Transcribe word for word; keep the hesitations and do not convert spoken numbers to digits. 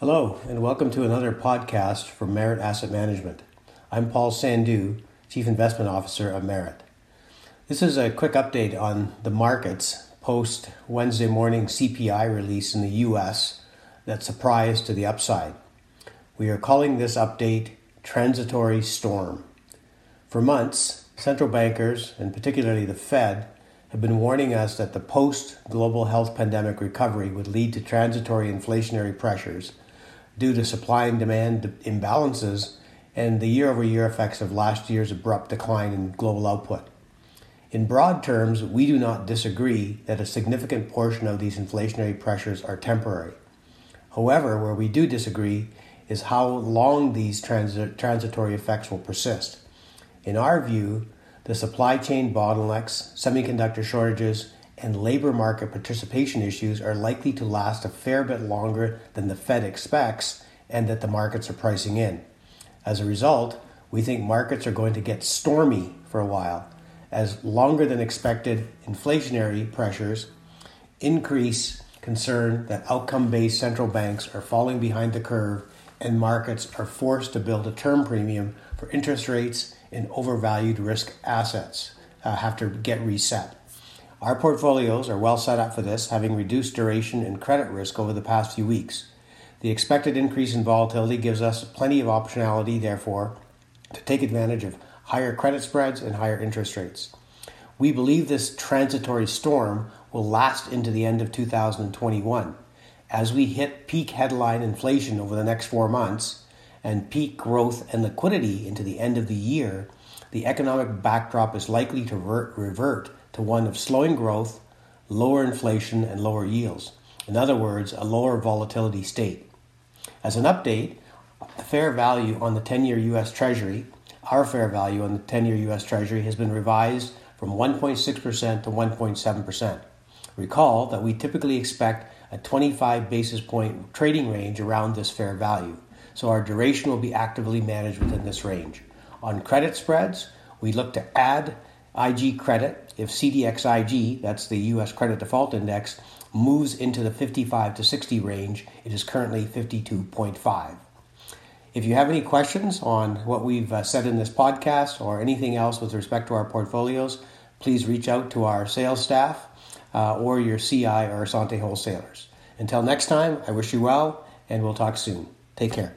Hello, and welcome to another podcast from Merit Asset Management. I'm Paul Sandu, Chief Investment Officer of Merit. This is a quick update on the markets post Wednesday morning C P I release in the U S that surprised to the upside. We are calling this update transitory storm. For months, central bankers, and particularly the Fed, have been warning us that the post-global health pandemic recovery would lead to transitory inflationary pressures due to supply and demand imbalances and the year-over-year effects of last year's abrupt decline in global output. In broad terms, we do not disagree that a significant portion of these inflationary pressures are temporary. However, where we do disagree is how long these transi- transitory effects will persist. In our view, the supply chain bottlenecks, semiconductor shortages, and labor market participation issues are likely to last a fair bit longer than the Fed expects and that the markets are pricing in. As a result, we think markets are going to get stormy for a while as longer than expected inflationary pressures increase concern that outcome-based central banks are falling behind the curve and markets are forced to build a term premium for interest rates and overvalued risk assets uh, have to get reset. Our portfolios are well set up for this, having reduced duration and credit risk over the past few weeks. The expected increase in volatility gives us plenty of optionality, therefore, to take advantage of higher credit spreads and higher interest rates. We believe this transitory storm will last into the end of two thousand twenty-one. As we hit peak headline inflation over the next four months, and peak growth and liquidity into the end of the year, the economic backdrop is likely to revert to one of slowing growth, lower inflation, and lower yields. In other words, a lower volatility state. As an update, the fair value on the ten-year U S. Treasury, our fair value on the ten-year U S. Treasury has been revised from one point six percent to one point seven percent. Recall that we typically expect a twenty-five basis point trading range around this fair value. So our duration will be actively managed within this range. On credit spreads, we look to add I G credit if C D X I G, that's the U S Credit Default Index, moves into the fifty-five to sixty range. It is currently fifty-two point five. If you have any questions on what we've said in this podcast or anything else with respect to our portfolios, please reach out to our sales staff uh, or your C I or Asante wholesalers. Until next time, I wish you well, and we'll talk soon. Take care.